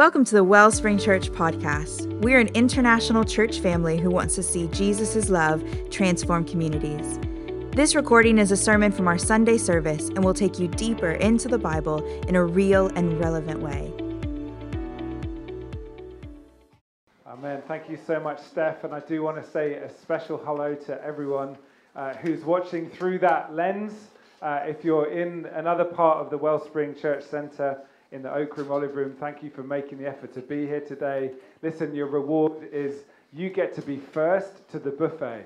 Welcome to the Wellspring Church podcast. We're an international church family who wants to see Jesus' love transform communities. This recording is a sermon from our Sunday service and will take you deeper into the Bible in a real and relevant way. Amen. Thank you so much, Steph. And I do want to say a special hello to everyone who's watching through that lens. If you're in another part of the Wellspring Church Centre, in the Oak Room, Olive Room, thank you for making the effort to be here today. Listen, your reward is you get to be first to the buffet.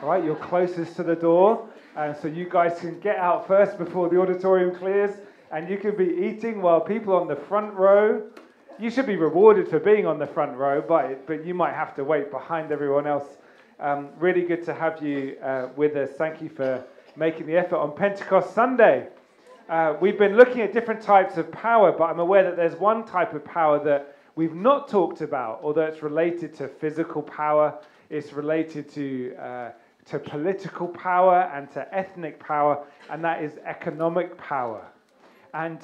All right, you're closest to the door, and so you guys can get out first before the auditorium clears, and you can be eating while people on the front row. You should be rewarded for being on the front row, but you might have to wait behind everyone else. Really good to have you with us. Thank you for making the effort on Pentecost Sunday. We've been looking at different types of power, but I'm aware that there's one type of power that we've not talked about, although it's related to physical power, it's related to political power and to ethnic power, and that is economic power. And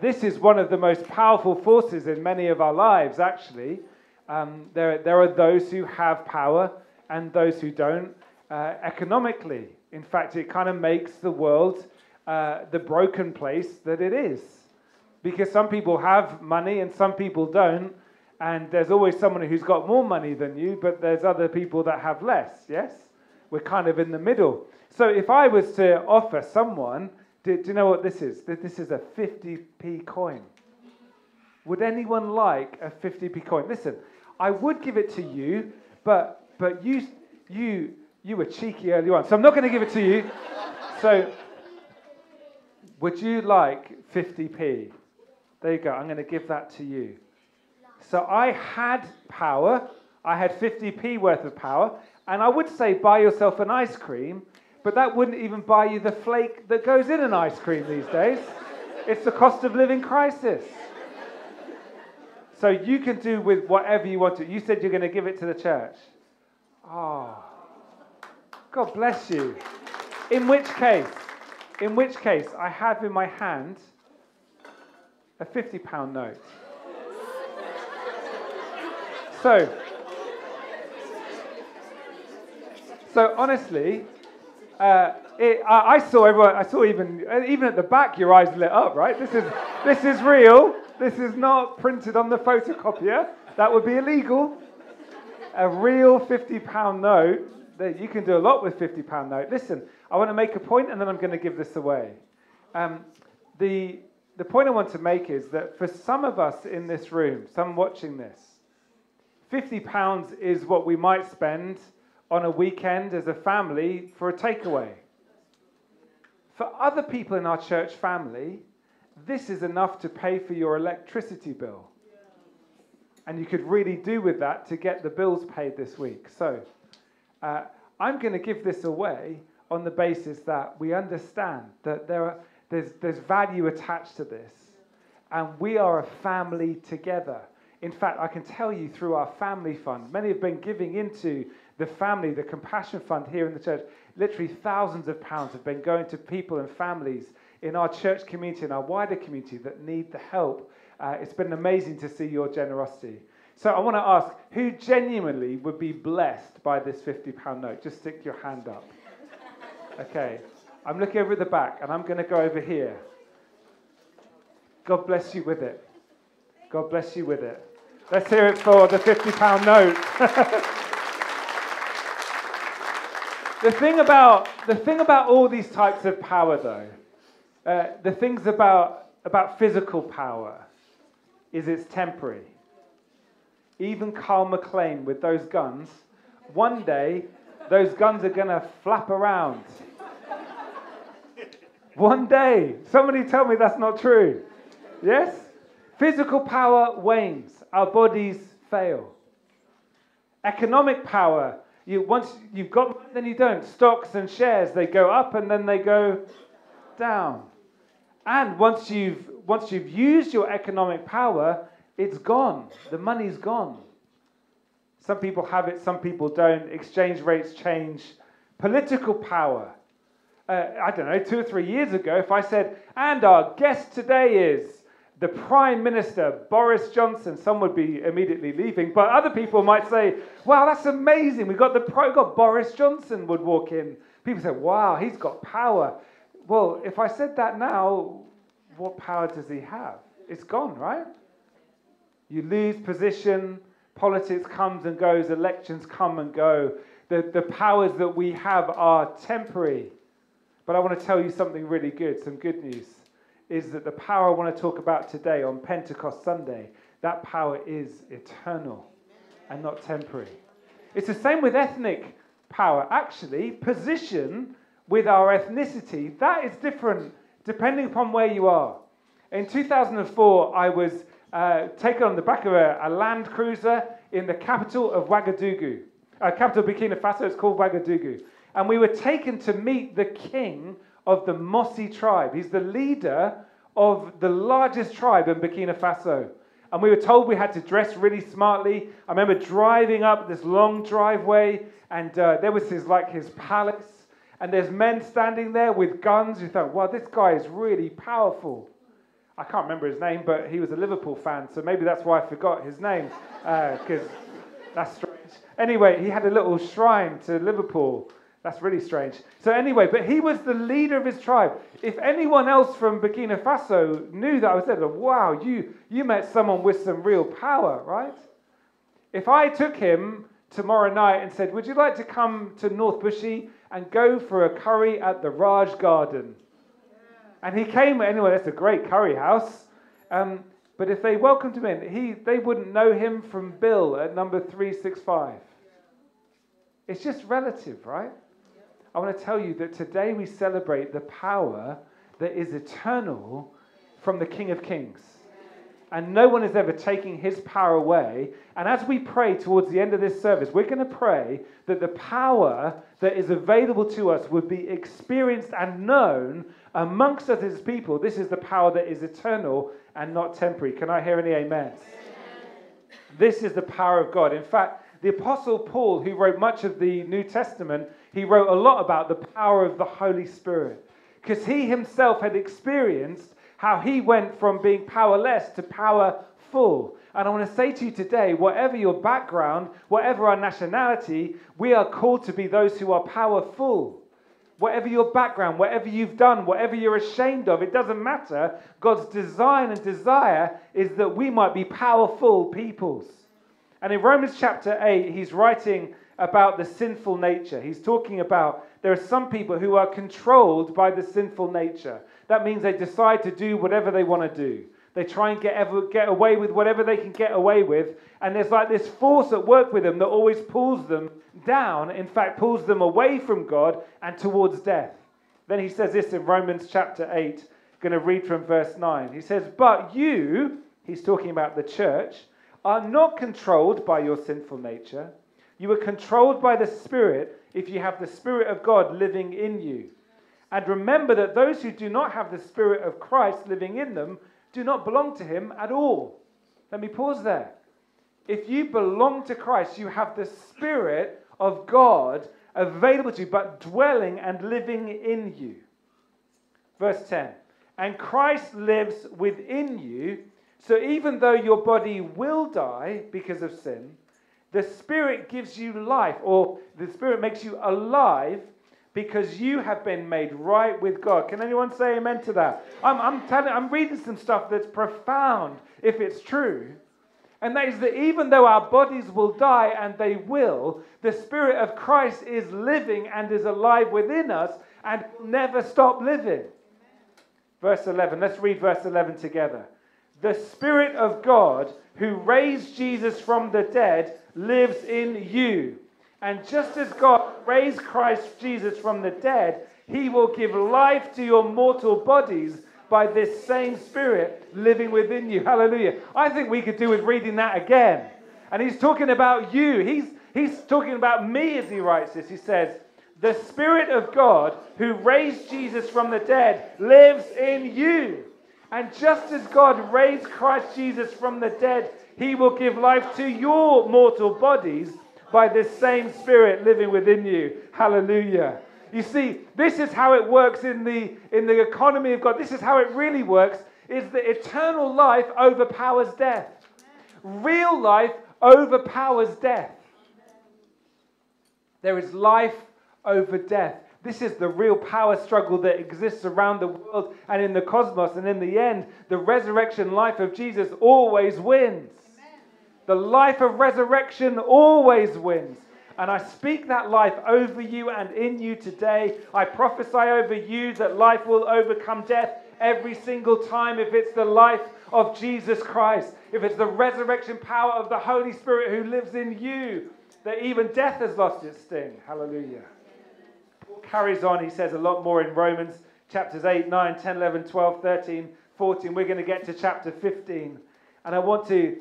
this is one of the most powerful forces in many of our lives, actually. There are those who have power and those who don't economically. In fact, it kind of makes the world the broken place that it is, because some people have money and some people don't, and there's always someone who's got more money than you, but there's other people that have less. Yes, we're kind of in the middle. So if I was to offer someone, do you know what this is? This is a 50p coin. Would anyone like a 50p coin? Listen, I would give it to you, but you were cheeky early on, so I'm not going to give it to you. So would you like 50p? There you go. I'm going to give that to you. So I had power. I had 50p worth of power. And I would say buy yourself an ice cream, but that wouldn't even buy you the flake that goes in an ice cream these days. It's the cost of living crisis. So you can do with whatever you want to. You said you're going to give it to the church. Oh, God bless you. In which case, I have in my hand a £50 note. So honestly, I saw even at the back, your eyes lit up, right? This is real. This is not printed on the photocopier. That would be illegal. A real £50 note. You can do a lot with £50 note. Listen, I want to make a point, and then I'm going to give this away. The point I want to make is that for some of us in this room, some watching this, £50 is what we might spend on a weekend as a family for a takeaway. For other people in our church family, this is enough to pay for your electricity bill. And you could really do with that to get the bills paid this week. So I'm going to give this away on the basis that we understand that there's value attached to this, and we are a family together. In fact, I can tell you through our family fund, many have been giving into the family, the compassion fund here in the church. Literally thousands of pounds have been going to people and families in our church community and our wider community that need the help. It's been amazing to see your generosity. So I want to ask, who genuinely would be blessed by this £50 note? Just stick your hand up. Okay, I'm looking over at the back, and I'm going to go over here. God bless you with it. God bless you with it. Let's hear it for the £50 note. The thing about all these types of power, though, the things about physical power is it's temporary. Even Carl McLean with those guns, one day those guns are going to flap around. One day. Somebody tell me that's not true. Yes? Physical power wanes. Our bodies fail. Economic power. Once you've got, then you don't. Stocks and shares, they go up and then they go down. And once you've used your economic power, it's gone. The money's gone. Some people have it, some people don't. Exchange rates change. Political power. I don't know, 2 or 3 years ago, if I said, and our guest today is the Prime Minister, Boris Johnson, some would be immediately leaving, but other people might say, wow, that's amazing. We've got Boris Johnson would walk in. People say, wow, he's got power. Well, if I said that now, what power does he have? It's gone, right? You lose position, politics comes and goes, elections come and go. The powers that we have are temporary. But I want to tell you something really good, some good news, is that the power I want to talk about today on Pentecost Sunday, that power is eternal and not temporary. It's the same with ethnic power. Actually, position with our ethnicity, that is different depending upon where you are. In 2004, I was taken on the back of a Land Cruiser in the capital of Wagadougou. Capital of Burkina Faso, it's called Wagadougou. And we were taken to meet the king of the Mossi tribe. He's the leader of the largest tribe in Burkina Faso. And we were told we had to dress really smartly. I remember driving up this long driveway, and there was his palace. And there's men standing there with guns. You thought, wow, this guy is really powerful. I can't remember his name, but he was a Liverpool fan, so maybe that's why I forgot his name, because that's strange. Anyway, he had a little shrine to Liverpool. That's really strange. So anyway, but he was the leader of his tribe. If anyone else from Burkina Faso knew that I was there, like, wow, you met someone with some real power, right? If I took him tomorrow night and said, would you like to come to North Bushy and go for a curry at the Raj Garden? Yeah. And he came, anyway, that's a great curry house. But if they welcomed him in, they wouldn't know him from Bill at number 365. Yeah. It's just relative, right? I want to tell you that today we celebrate the power that is eternal from the King of Kings. And no one is ever taking his power away. And as we pray towards the end of this service, we're going to pray that the power that is available to us would be experienced and known amongst us as people. This is the power that is eternal and not temporary. Can I hear any amens? Amen. This is the power of God. In fact, the Apostle Paul, who wrote much of the New Testament, he wrote a lot about the power of the Holy Spirit, because he himself had experienced how he went from being powerless to powerful. And I want to say to you today, whatever your background, whatever our nationality, we are called to be those who are powerful. Whatever your background, whatever you've done, whatever you're ashamed of, it doesn't matter. God's design and desire is that we might be powerful peoples. And in Romans chapter 8, he's writing about the sinful nature. He's talking about there are some people who are controlled by the sinful nature. That means they decide to do whatever they want to do. They try and get away with whatever they can get away with. And there's like this force at work with them that always pulls them down, in fact, pulls them away from God and towards death. Then he says this in Romans chapter 8, going to read from verse 9. He says, but you, he's talking about the church, are not controlled by your sinful nature. You are controlled by the Spirit if you have the Spirit of God living in you. And remember that those who do not have the Spirit of Christ living in them do not belong to him at all. Let me pause there. If you belong to Christ, you have the Spirit of God available to you, but dwelling and living in you. Verse 10. And Christ lives within you, so even though your body will die because of sin, the Spirit gives you life, or the Spirit makes you alive because you have been made right with God. Can anyone say amen to that? I'm reading some stuff that's profound, if it's true. And that is that even though our bodies will die, and they will, the Spirit of Christ is living and is alive within us and will never stop living. Verse 11. Let's read verse 11 together. The Spirit of God, who raised Jesus from the dead, lives in you. And just as God raised Christ Jesus from the dead, he will give life to your mortal bodies by this same Spirit living within you. Hallelujah. I think we could do with reading that again. And he's talking about you. He's talking about me as he writes this. He says, the Spirit of God, who raised Jesus from the dead, lives in you. And just as God raised Christ Jesus from the dead, he will give life to your mortal bodies by this same Spirit living within you. Hallelujah. You see, this is how it works in the economy of God. This is how it really works is that eternal life overpowers death. Real life overpowers death. There is life over death. This is the real power struggle that exists around the world and in the cosmos. And in the end, the resurrection life of Jesus always wins. Amen. The life of resurrection always wins. And I speak that life over you and in you today. I prophesy over you that life will overcome death every single time if it's the life of Jesus Christ. If it's the resurrection power of the Holy Spirit who lives in you, that even death has lost its sting. Hallelujah. Paul carries on. He says a lot more in Romans chapters 8, 9, 10, 11, 12, 13, 14. We're going to get to chapter 15. And I want you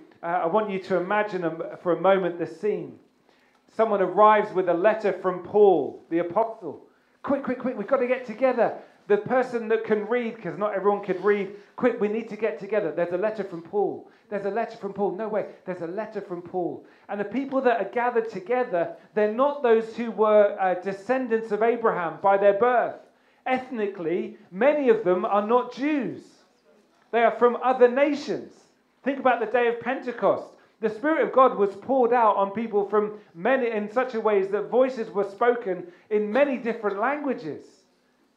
to imagine for a moment the scene. Someone arrives with a letter from Paul, the apostle. Quick, we've got to get together. The person that can read, because not everyone could read. Quick, we need to get together. There's a letter from Paul. No way. There's a letter from Paul. And the people that are gathered together, they're not those who were descendants of Abraham by their birth. Ethnically, many of them are not Jews. They are from other nations. Think about the day of Pentecost. The Spirit of God was poured out on people from many in such a way that voices were spoken in many different languages.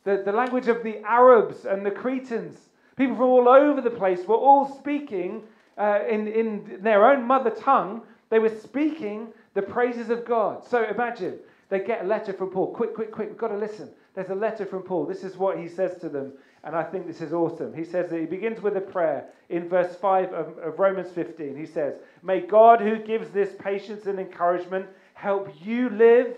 The language of the Arabs and the Cretans. People from all over the place were all speaking in their own mother tongue. They were speaking the praises of God. So imagine, they get a letter from Paul. Quick, we've got to listen. There's a letter from Paul. This is what he says to them, and I think this is awesome. He says that he begins with a prayer in verse 5 of Romans 15. He says, "May God who gives this patience and encouragement help you live,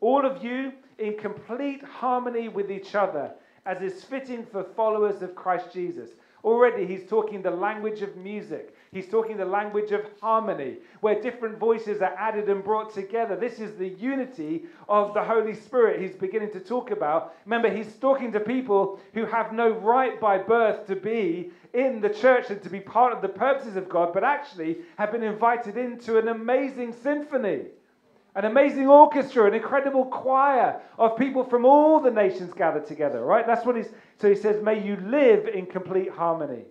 all of you, in complete harmony with each other, as is fitting for followers of Christ Jesus." Already he's talking the language of music. He's talking the language of harmony, where different voices are added and brought together. This is the unity of the Holy Spirit he's beginning to talk about. Remember, he's talking to people who have no right by birth to be in the church and to be part of the purposes of God, but actually have been invited into an amazing symphony. An amazing orchestra, an incredible choir of people from all the nations gathered together, right? That's what so he says, may you live in complete harmony.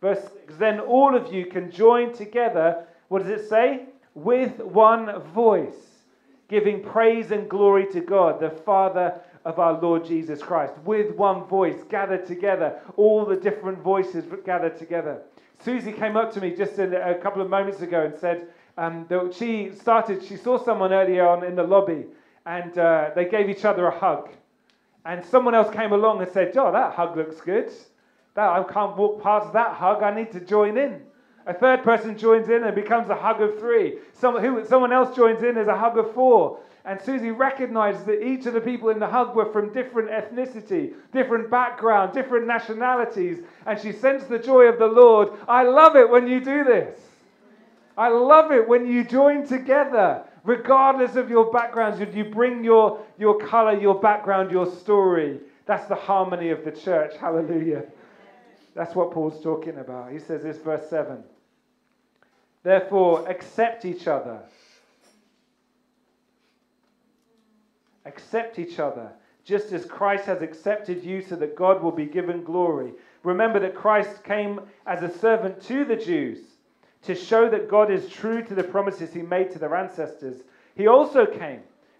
Verse 6, then all of you can join together, what does it say? With one voice, giving praise and glory to God, the Father of our Lord Jesus Christ. With one voice, gathered together, all the different voices gathered together. Susie came up to me just a couple of moments ago and said, she saw someone earlier on in the lobby and they gave each other a hug. And someone else came along and said, "Oh, that hug looks good. I can't walk past that hug. I need to join in." A third person joins in and becomes a hug of three. Someone else joins in as a hug of four. And Susie recognized that each of the people in the hug were from different ethnicity, different background, different nationalities. And she sensed the joy of the Lord. I love it when you do this. I love it when you join together, regardless of your backgrounds. You bring your color, your background, your story. That's the harmony of the church. Hallelujah. That's what Paul's talking about. He says this, verse 7. Therefore, accept each other, just as Christ has accepted you, so that God will be given glory. Remember that Christ came as a servant to the Jews, to show that God is true to the promises he made to their ancestors. He also came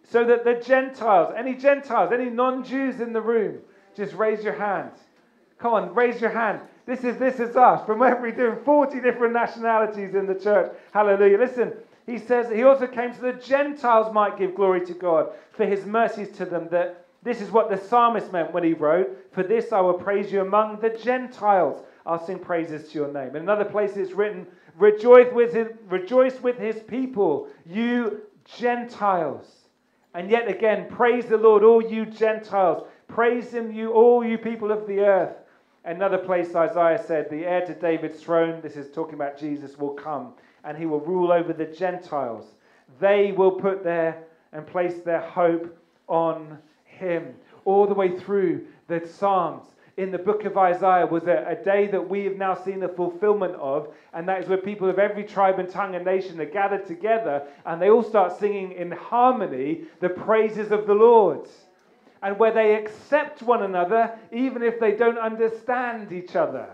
so that the Gentiles, any non-Jews in the room, just raise your hand. Come on, raise your hand. This is us from every 40 different nationalities in the church. Hallelujah. Listen, he says that he also came so the Gentiles might give glory to God for his mercies to them. That this is what the psalmist meant when he wrote, "For this I will praise you among the Gentiles. I'll sing praises to your name." In another place it's written, Rejoice with his people, you Gentiles. And yet again, praise the Lord, all you Gentiles. Praise him, you all you people of the earth. Another place Isaiah said, the heir to David's throne, this is talking about Jesus, will come and he will rule over the Gentiles. They will put their and place their hope on him. All the way through the Psalms. In the book of Isaiah was a day that we have now seen the fulfillment of, and that is where people of every tribe and tongue and nation are gathered together, and they all start singing in harmony the praises of the Lord, and where they accept one another even if they don't understand each other.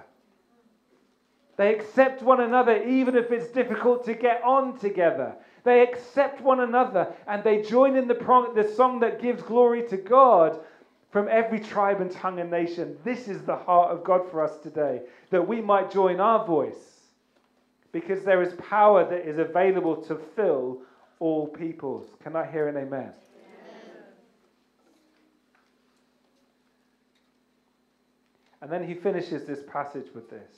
They accept one another, even if it's difficult to get on together. They accept one another, and they join in the song that gives glory to God from every tribe and tongue and nation. This is the heart of God for us today, that we might join our voice, because there is power that is available to fill all peoples. Can I hear an amen? And then he finishes this passage with this.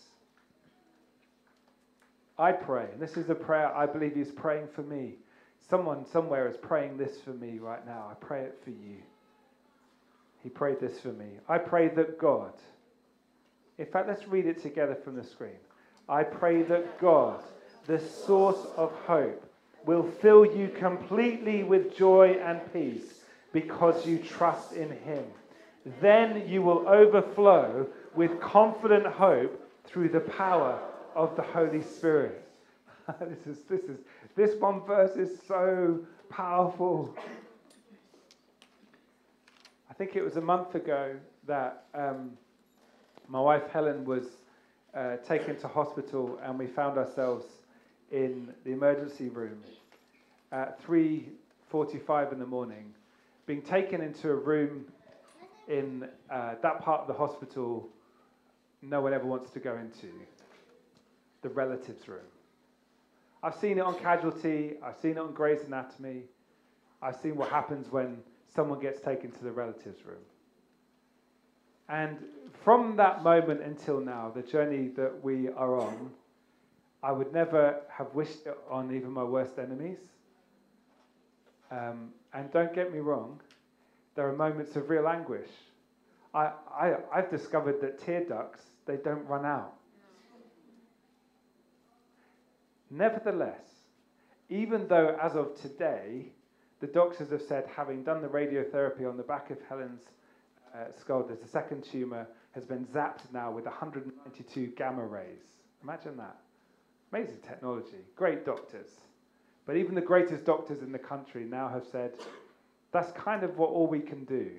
I pray, and this is a prayer I believe he's praying for me. Someone somewhere is praying this for me right now. I pray it for you. He prayed this for me. I pray that God, in fact, let's read it together from the screen. I pray that God, the source of hope, will fill you completely with joy and peace because you trust in him. Then you will overflow with confident hope through the power of the Holy Spirit. This one verse is so powerful. I think it was a month ago that my wife Helen was taken to hospital, and we found ourselves in the emergency room at 3:45 in the morning, being taken into a room in that part of the hospital no one ever wants to go into, the relatives room. I've seen it on Casualty, I've seen it on Grey's Anatomy, I've seen what happens when someone gets taken to the relatives room. And from that moment until now, the journey that we are on, I would never have wished it on even my worst enemies. And don't get me wrong, there are moments of real anguish. I've discovered that tear ducts, they don't run out. Nevertheless, even though as of today, the doctors have said, having done the radiotherapy on the back of Helen's skull, there's a second tumour, has been zapped now with 192 gamma rays. Imagine that. Amazing technology. Great doctors. But even the greatest doctors in the country now have said, that's kind of what all we can do.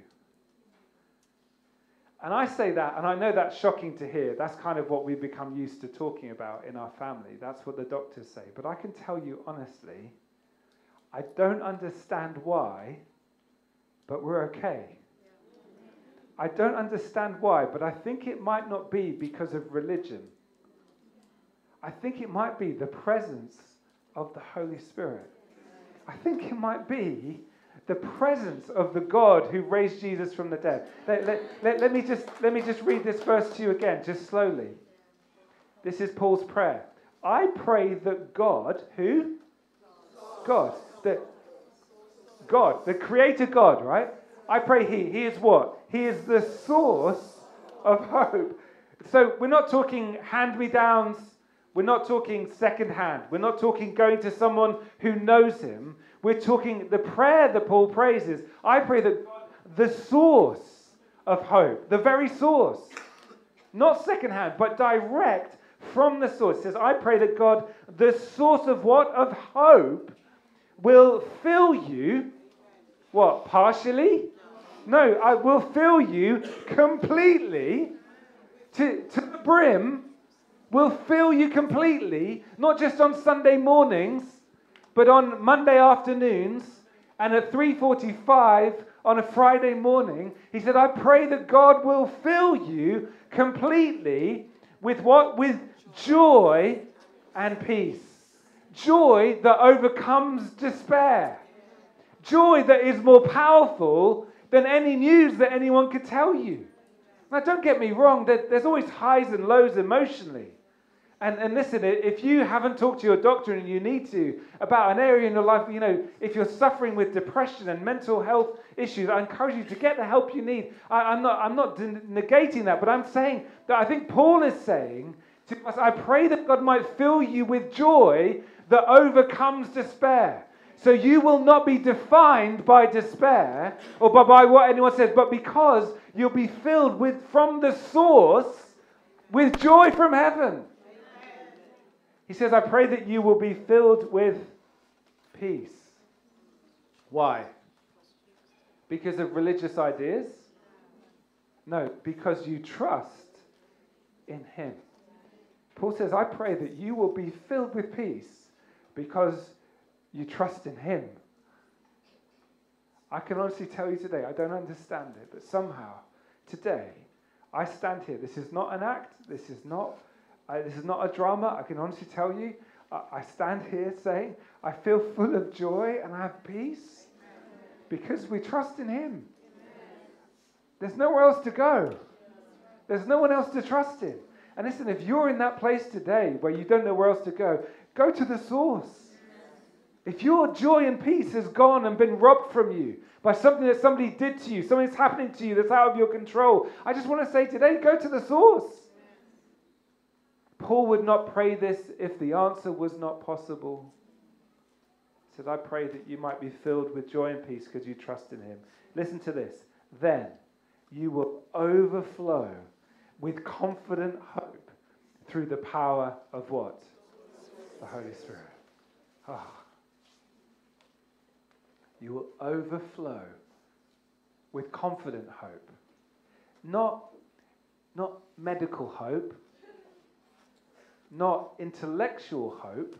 And I say that, and I know that's shocking to hear. That's kind of what we've become used to talking about in our family. That's what the doctors say. But I can tell you honestly, I don't understand why, but we're okay. I don't understand why, but I think it might not be because of religion. I think it might be the presence of the Holy Spirit. I think it might be the presence of the God who raised Jesus from the dead. Let me just read this verse to you again, just slowly. This is Paul's prayer. I pray that God, who? God. God, the creator God, right? I pray he is what? He is the source of hope. So we're not talking hand-me-downs. We're not talking second-hand. We're not talking going to someone who knows him. We're talking the prayer that Paul prays is, I pray that God, the source of hope, the very source, not second-hand, but direct from the source. It says, I pray that God, the source of what? Of hope, will fill you, what, partially? No, I will fill you completely to the brim. Will fill you completely, not just on Sunday mornings, but on Monday afternoons, and at 3:45 on a Friday morning. He said, I pray that God will fill you completely with what? With joy and peace. Joy that overcomes despair. Joy that is more powerful than any news that anyone could tell you. Now, don't get me wrong, there's always highs and lows emotionally. And listen, if you haven't talked to your doctor, and you need to, about an area in your life, you know, if you're suffering with depression and mental health issues, I encourage you to get the help you need. I'm not negating that, but I'm saying that I think Paul is saying to us, I pray that God might fill you with joy that overcomes despair. So you will not be defined by despair or by what anyone says, but because you'll be filled with, from the source, with joy from heaven. He says, I pray that you will be filled with peace. Why? Because of religious ideas? No, because you trust in him. Paul says, I pray that you will be filled with peace because you trust in him. I can honestly tell you today, I don't understand it, but somehow today I stand here. This is not an act. This is not a drama. I can honestly tell you, I stand here saying, I feel full of joy and I have peace because we trust in him. There's nowhere else to go. There's no one else to trust in. And listen, if you're in that place today where you don't know where else to go, go to the source. If your joy and peace has gone and been robbed from you by something that somebody did to you, something that's happening to you that's out of your control, I just want to say today, go to the source. Paul would not pray this if the answer was not possible. He said, I pray that you might be filled with joy and peace because you trust in him. Listen to this. Then you will overflow with confident hope through the power of what? The Holy Spirit. Ah. Oh. You will overflow with confident hope. Not medical hope, not intellectual hope,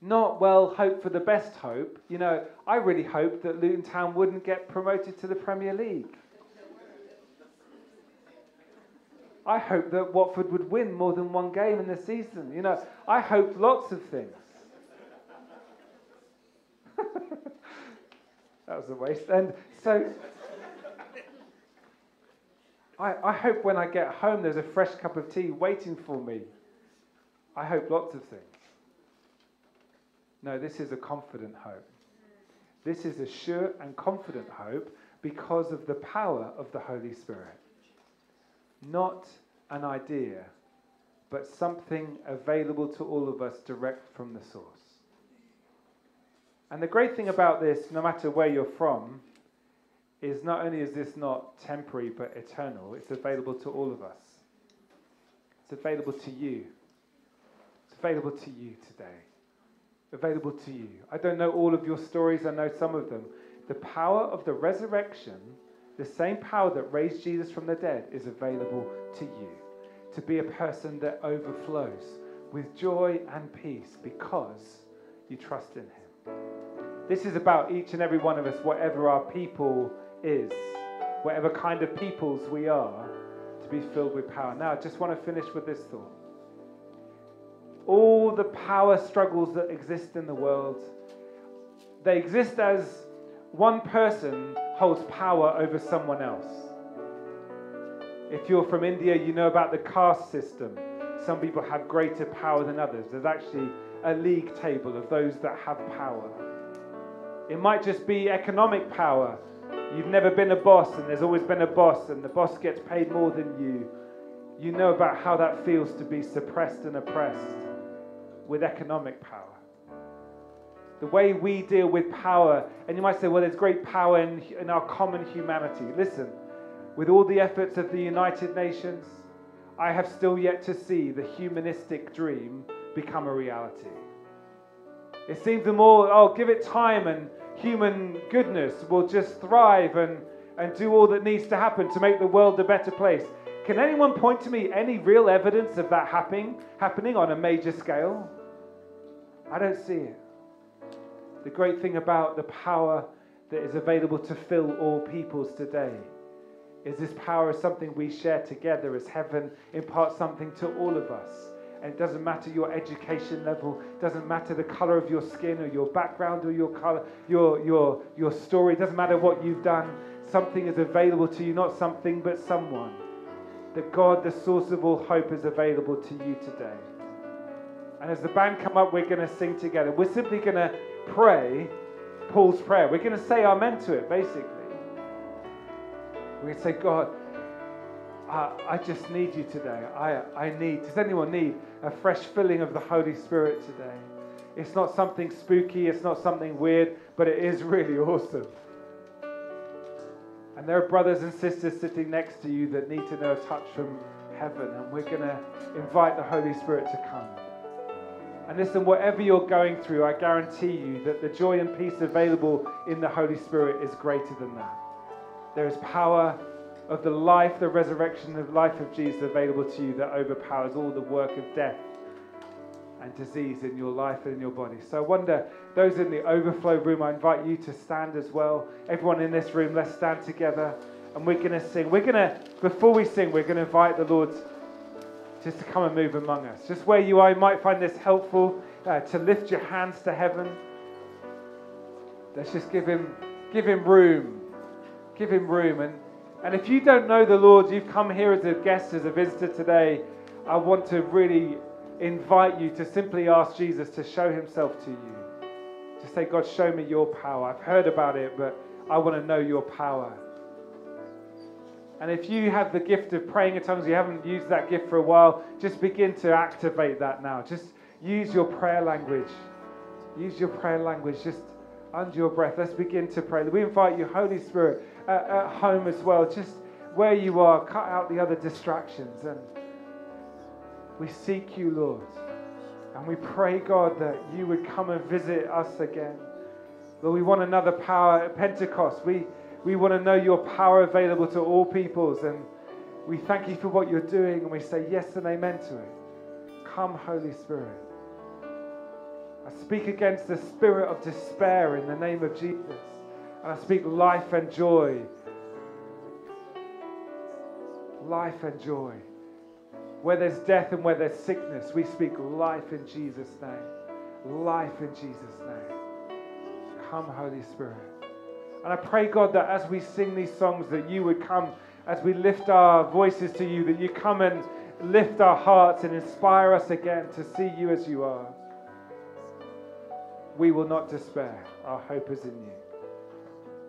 not, well, hope for the best hope. You know, I really hoped that Luton Town wouldn't get promoted to the Premier League. I hoped that Watford would win more than one game in the season. You know, I hoped lots of things. That was a waste. And so I hope when I get home there's a fresh cup of tea waiting for me. I hope lots of things. No, this is a confident hope. This is a sure and confident hope because of the power of the Holy Spirit. Not an idea, but something available to all of us direct from the source. And the great thing about this, no matter where you're from, is not only is this not temporary but eternal, it's available to all of us. It's available to you. It's available to you today. Available to you. I don't know all of your stories, I know some of them. The power of the resurrection, the same power that raised Jesus from the dead, is available to you. To be a person that overflows with joy and peace because you trust in him. This is about each and every one of us, whatever our people is, whatever kind of peoples we are, to be filled with power. Now, I just want to finish with this thought. All the power struggles that exist in the world, they exist as one person holds power over someone else. If you're from India, you know about the caste system. Some people have greater power than others. There's actually a league table of those that have power. It might just be economic power. You've never been a boss and there's always been a boss and the boss gets paid more than you. You know about how that feels to be suppressed and oppressed with economic power. The way we deal with power, and you might say, well, there's great power in our common humanity. Listen, with all the efforts of the United Nations, I have still yet to see the humanistic dream become a reality. It seems the more, oh, give it time and human goodness will just thrive and do all that needs to happen to make the world a better place. Can anyone point to me any real evidence of that happening on a major scale? I don't see it. The great thing about the power that is available to fill all peoples today is this power is something we share together as heaven imparts something to all of us. And it doesn't matter your education level, doesn't matter the color of your skin or your background or your color, your story, doesn't matter what you've done. Something is available to you, not something, but someone. That God, the source of all hope, is available to you today. And as the band come up, we're going to sing together. We're simply going to pray Paul's prayer. We're going to say amen to it, basically. We're going to say, God, I just need you today. Does anyone need a fresh filling of the Holy Spirit today? It's not something spooky, it's not something weird, but it is really awesome. And there are brothers and sisters sitting next to you that need to know a touch from heaven, and we're going to invite the Holy Spirit to come. And listen, whatever you're going through, I guarantee you that the joy and peace available in the Holy Spirit is greater than that. There is power of the life, the resurrection of life of Jesus available to you that overpowers all the work of death and disease in your life and in your body. So I wonder, those in the overflow room, I invite you to stand as well. Everyone in this room, let's stand together and we're going to sing. Before we sing, we're going to invite the Lord just to come and move among us. Just where you are, you might find this helpful to lift your hands to heaven. Let's just give him room. And if you don't know the Lord, you've come here as a guest, as a visitor today, I want to really invite you to simply ask Jesus to show himself to you. Just say, God, show me your power. I've heard about it, but I want to know your power. And if you have the gift of praying in tongues, you haven't used that gift for a while, just begin to activate that now. Just use your prayer language. Use your prayer language. Just under your breath, let's begin to pray. We invite you, Holy Spirit, at home as well. Just where you are, cut out the other distractions. And we seek you, Lord. And we pray, God, that you would come and visit us again. Lord, we want another power at Pentecost. We want to know your power available to all peoples. And we thank you for what you're doing. And we say yes and amen to it. Come, Holy Spirit. I speak against the spirit of despair in the name of Jesus. And I speak life and joy. Life and joy. Where there's death and where there's sickness, we speak life in Jesus' name. Life in Jesus' name. Come, Holy Spirit. And I pray, God, that as we sing these songs, that you would come, as we lift our voices to you, that you come and lift our hearts and inspire us again to see you as you are. We will not despair. Our hope is in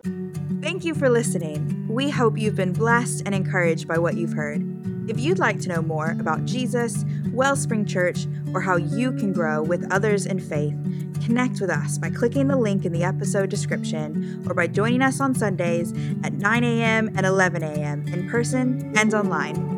you. Thank you for listening. We hope you've been blessed and encouraged by what you've heard. If you'd like to know more about Jesus, Wellspring Church, or how you can grow with others in faith, connect with us by clicking the link in the episode description or by joining us on Sundays at 9 a.m. and 11 a.m. in person and online.